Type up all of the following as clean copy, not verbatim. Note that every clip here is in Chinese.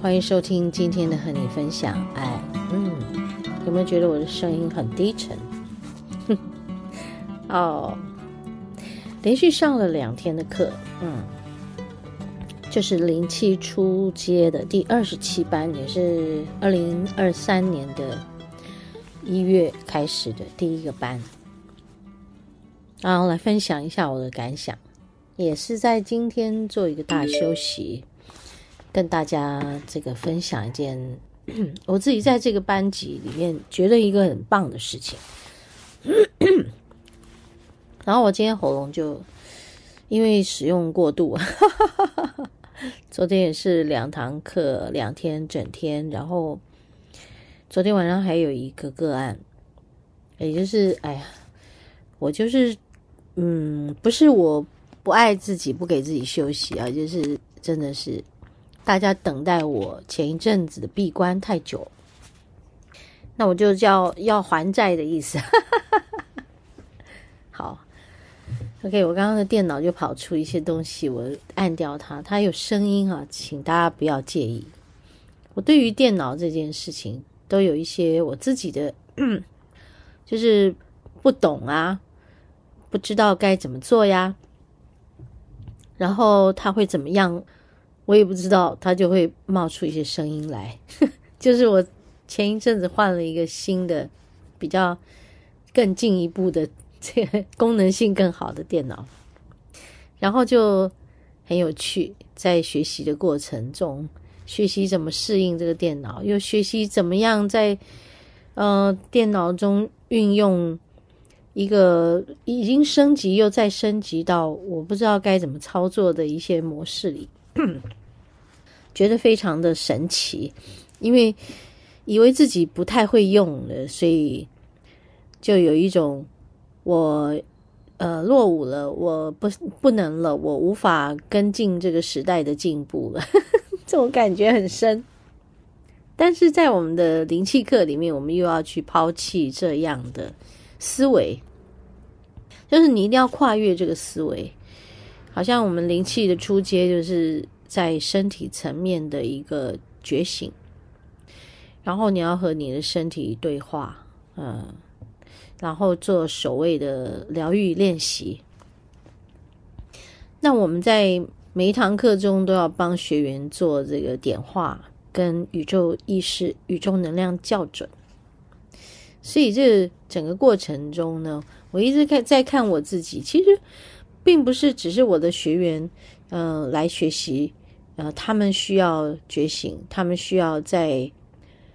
欢迎收听今天的和你分享爱。有没有觉得我的声音很低沉？哦，连续上了2天的课，就是灵气初阶的第27班，也是2023年的1月开始的第一个班。然后来分享一下我的感想，也是在今天做一个大休息。跟大家这个分享一件我自己在这个班级里面觉得一个很棒的事情。然后我今天喉咙就因为使用过度，昨天也是2堂课2天整天，然后昨天晚上还有一个个案，也就是我就是不是我不爱自己不给自己休息啊，就是真的是大家等待我前一阵子的闭关太久，那我就叫要还债的意思。好 ，OK， 我刚刚的电脑就跑出一些东西，我按掉它，它有声音啊，请大家不要介意。我对于电脑这件事情都有一些我自己的，就是不懂啊，不知道该怎么做呀，然后它会怎么样？我也不知道，它就会冒出一些声音来。就是我前一阵子换了一个新的比较更进一步的这个功能性更好的电脑，然后就很有趣，在学习的过程中学习怎么适应这个电脑，又学习怎么样在电脑中运用一个已经升级又再升级到我不知道该怎么操作的一些模式里。觉得非常的神奇，因为以为自己不太会用了，所以就有一种我落伍了，我不能了，我无法跟进这个时代的进步了。这种感觉很深，但是在我们的灵气课里面，我们又要去抛弃这样的思维，就是你一定要跨越这个思维。好像我们灵气的初阶就是在身体层面的一个觉醒，然后你要和你的身体对话，然后做所谓的疗愈练习。那我们在每一堂课中都要帮学员做这个点化跟宇宙意识、宇宙能量校准，所以这整个过程中呢，我一直在看我自己，其实并不是只是我的学员来学习，他们需要觉醒，他们需要在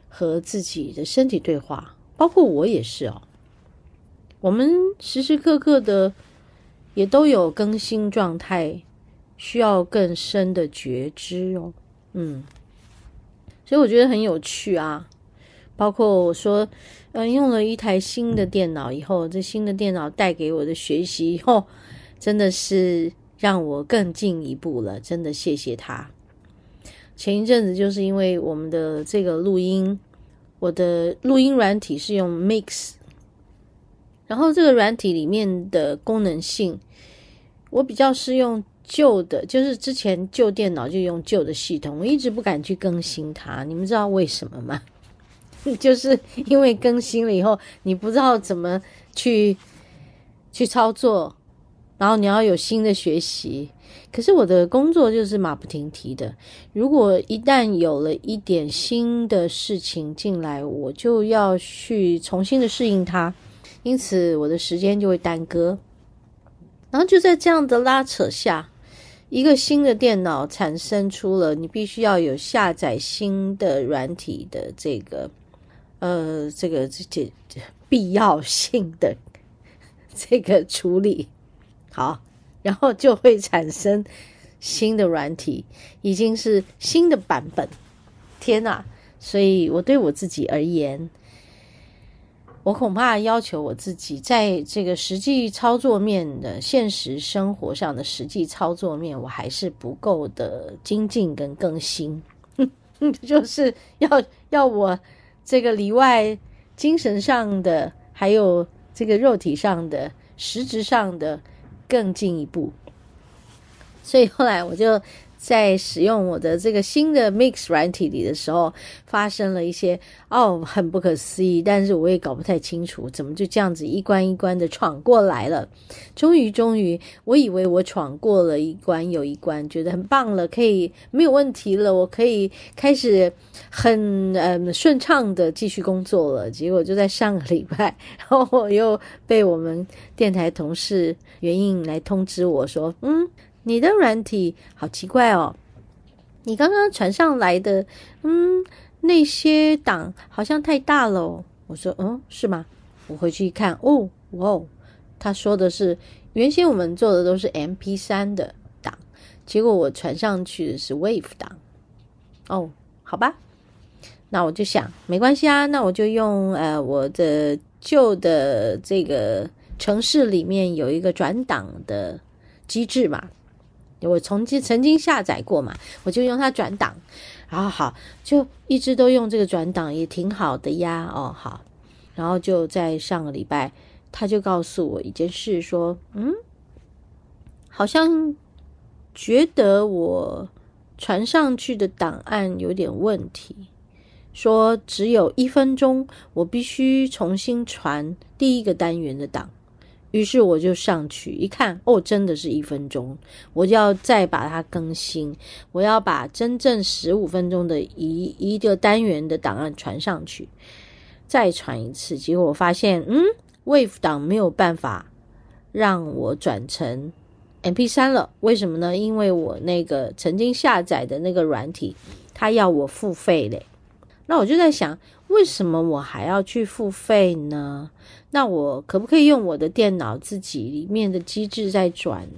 和自己的身体对话，包括我也是哦。我们时时刻刻的也都有更新状态，需要更深的觉知哦。所以我觉得很有趣啊。包括我说用了一台新的电脑以后，这新的电脑带给我的学习以后，真的是让我更进一步了，真的谢谢他。前一阵子就是因为我们的这个录音，我的录音软体是用 Mix， 然后这个软体里面的功能性，我比较是用旧的，就是之前旧电脑就用旧的系统，我一直不敢去更新它，你们知道为什么吗？就是因为更新了以后，你不知道怎么去操作，然后你要有新的学习。可是我的工作就是马不停蹄的，如果一旦有了一点新的事情进来，我就要去重新的适应它，因此我的时间就会耽搁。然后就在这样的拉扯下，一个新的电脑产生出了你必须要有下载新的软体的这个必要性的这个处理。好，然后就会产生新的软体，已经是新的版本。天哪，所以我对我自己而言，我恐怕要求我自己在这个实际操作面的现实生活上的实际操作面，我还是不够的精进跟更新就是要我这个里外精神上的还有这个肉体上的实质上的更进一步。所以后来我就在使用我的这个新的 Mix 软体里的时候，发生了一些很不可思议，但是我也搞不太清楚怎么就这样子一关一关的闯过来了。终于我以为我闯过了一关又一关，觉得很棒了，可以没有问题了，我可以开始很顺畅的继续工作了。结果就在上个礼拜，然后我又被我们电台同事原因来通知我说，你的软体好奇怪哦，你刚刚传上来的那些档好像太大了哦。我说是吗？我回去一看，他说的是原先我们做的都是 MP3 的档，结果我传上去的是 Wave 档。好吧，那我就想没关系啊，那我就用我的旧的这个程式里面有一个转档的机制嘛，我曾经下载过嘛，我就用它转档，然后好，就一直都用这个转档也挺好的呀。好，然后就在上个礼拜他就告诉我一件事说，好像觉得我传上去的档案有点问题，说只有1分钟，我必须重新传第一个单元的档。于是我就上去一看，真的是1分钟，我要再把它更新，我要把真正15分钟的一个单元的档案传上去，再传一次。结果我发现Wave 档没有办法让我转成 MP3 了。为什么呢？因为我那个曾经下载的那个软体它要我付费嘞。那我就在想，为什么我还要去付费呢？那我可不可以用我的电脑自己里面的机制在转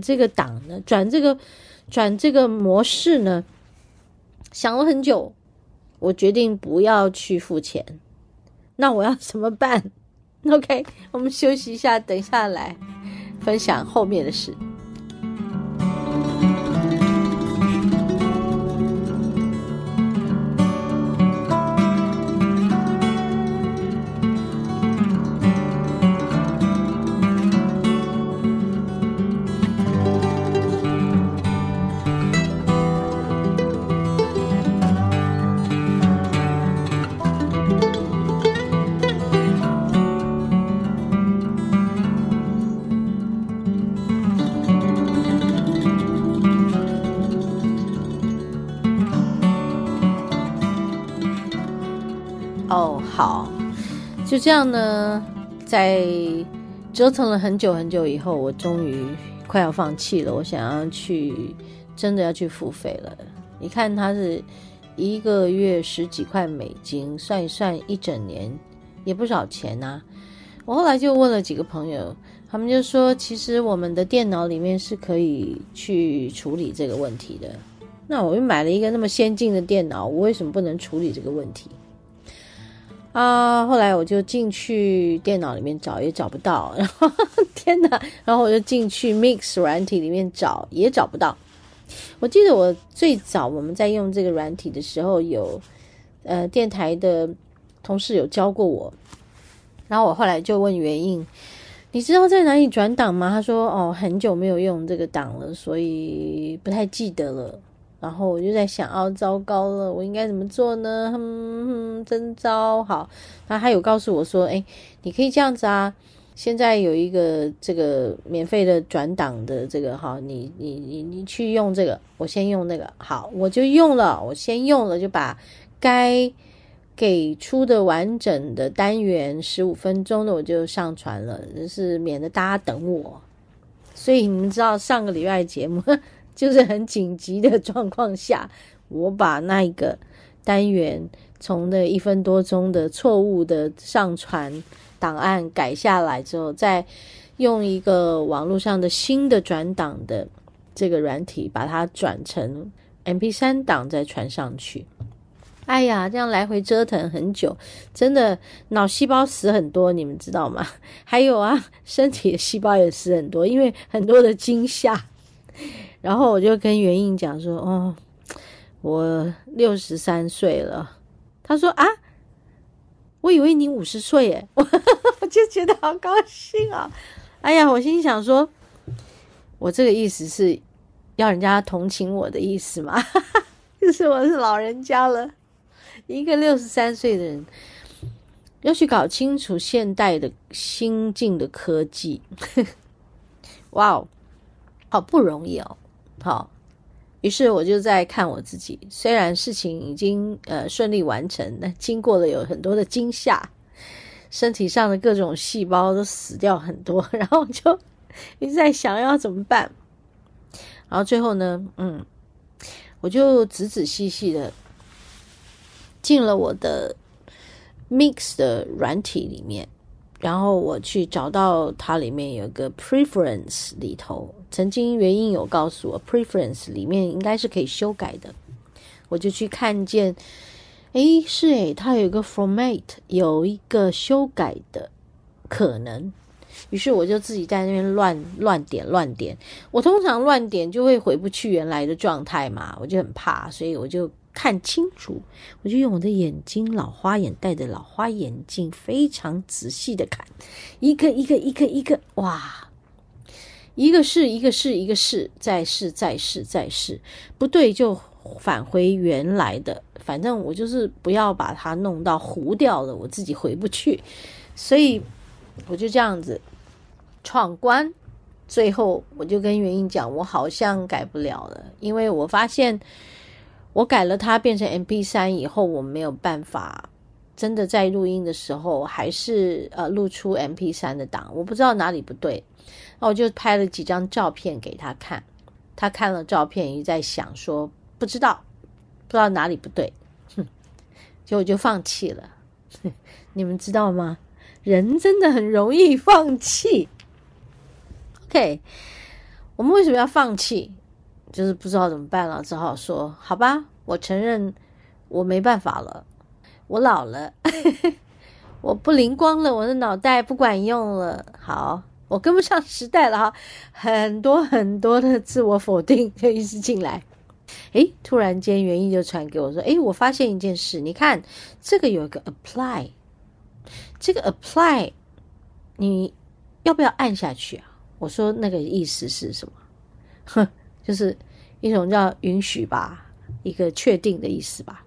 这个档呢？转这个模式呢？想了很久，我决定不要去付钱。那我要怎么办 ？OK， 我们休息一下，等一下来分享后面的事。好，就这样呢，在折腾了很久很久以后，我终于快要放弃了，我想要真的要去付费了。你看它是1个月10几块美金，算一算一整年也不少钱啊。我后来就问了几个朋友，他们就说其实我们的电脑里面是可以去处理这个问题的。那我又买了一个那么先进的电脑，我为什么不能处理这个问题啊？后来我就进去电脑里面找，也找不到。然后天哪！然后我就进去 Mix 软体里面找，也找不到。我记得我最早我们在用这个软体的时候，有电台的同事有教过我。然后我后来就问原因，你知道在哪里转档吗？他说很久没有用这个档了，所以不太记得了。然后我就在想，糟糕了，我应该怎么做呢？真糟。好，那他有告诉我说，你可以这样子啊，现在有一个这个免费的转档的这个，好，你去用这个，我先用那个。好，我就用了，我先用了，就把该给出的完整的单元15分钟的我就上传了，就是免得大家等我。所以你们知道上个礼拜节目就是很紧急的状况下，我把那一个单元从那1分多钟的错误的上传档案改下来之后，再用一个网络上的新的转档的这个软体把它转成 MP3 档再传上去。哎呀，这样来回折腾很久，真的脑细胞死很多，你们知道吗？还有啊，身体的细胞也死很多，因为很多的惊吓。然后我就跟袁印讲说，哦，我63岁了。他说啊，我以为你50岁耶，我就觉得好高兴啊。哎呀，我心想说，我这个意思是要人家同情我的意思嘛，就是我是老人家了。一个63岁的人要去搞清楚现代的新进的科技，哇哦，好不容易哦。好，于是我就在看我自己，虽然事情已经顺利完成，但经过了有很多的惊吓，身体上的各种细胞都死掉很多，然后就一直在想要怎么办。然后最后呢，我就仔仔细细的进了我的 Mix 的软体里面，然后我去找到它里面有个 Preference 里头，曾经原因有告诉我 Preference 里面应该是可以修改的，我就去看见，它有一个 format 有一个修改的可能。于是我就自己在那边乱点，我通常乱点就会回不去原来的状态嘛，我就很怕，所以我就看清楚，我就用我的眼睛，老花眼，戴着老花眼镜，非常仔细的看，一个，哇，一个试，再试，不对就返回原来的，反正我就是不要把它弄到糊掉了，我自己回不去，所以我就这样子闯关。最后我就跟袁英讲，我好像改不了了，因为我发现我改了它变成 MP3 以后，我没有办法真的在录音的时候还是录出 MP3 的档，我不知道哪里不对。那我就拍了几张照片给他看，他看了照片也在想说不知道哪里不对，结果就放弃了。你们知道吗？人真的很容易放弃。 OK， 我们为什么要放弃？就是不知道怎么办了，只好说好吧，我承认我没办法了，我老了我不灵光了，我的脑袋不管用了，好，我跟不上时代了哈，很多很多的自我否定就一直进来。突然间袁毅就传给我说，我发现一件事，你看这个有一个 apply，这个 apply 你要不要按下去啊？我说那个意思是什么？就是一种叫允许吧，一个确定的意思吧。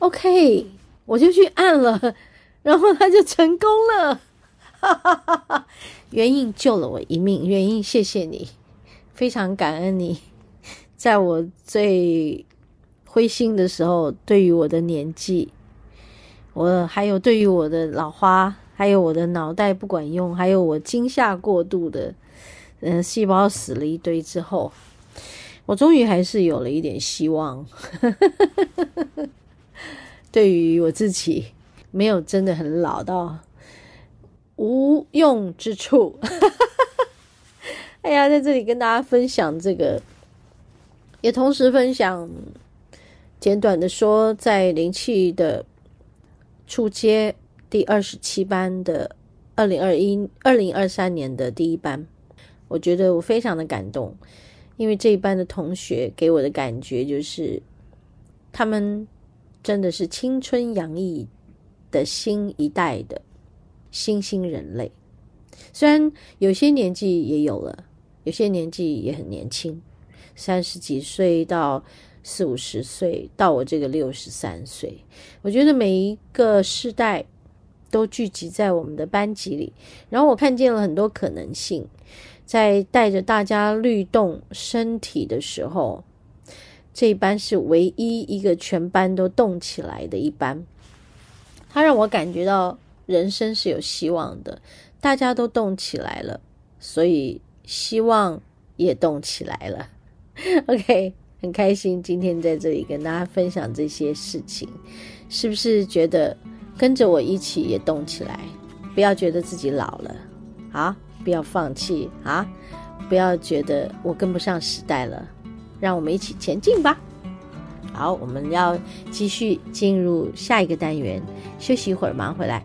OK， 我就去按了，然后他就成功了，哈哈哈哈，袁印救了我一命，袁印谢谢你，非常感恩你在我最灰心的时候，对于我的年纪，我还有对于我的老花，还有我的脑袋不管用，还有我惊吓过度的细胞死了一堆之后，我终于还是有了一点希望对于我自己没有真的很老到无用之处哎呀，在这里跟大家分享这个，也同时分享简短的说，在灵气的初阶第27班的2023年的第一班，我觉得我非常的感动，因为这一班的同学给我的感觉就是他们真的是青春洋溢的新一代的新兴人类，虽然有些年纪也有了，有些年纪也很年轻，30几岁到40-50岁，到我这个63岁，我觉得每一个世代都聚集在我们的班级里，然后我看见了很多可能性，在带着大家律动身体的时候，这一班是唯一一个全班都动起来的一班，它让我感觉到人生是有希望的，大家都动起来了，所以希望也动起来了OK，很开心今天在这里跟大家分享这些事情，是不是觉得跟着我一起也动起来，不要觉得自己老了啊，不要放弃啊，不要觉得我跟不上时代了，让我们一起前进吧。好，我们要继续进入下一个单元，休息一会儿，马上回来。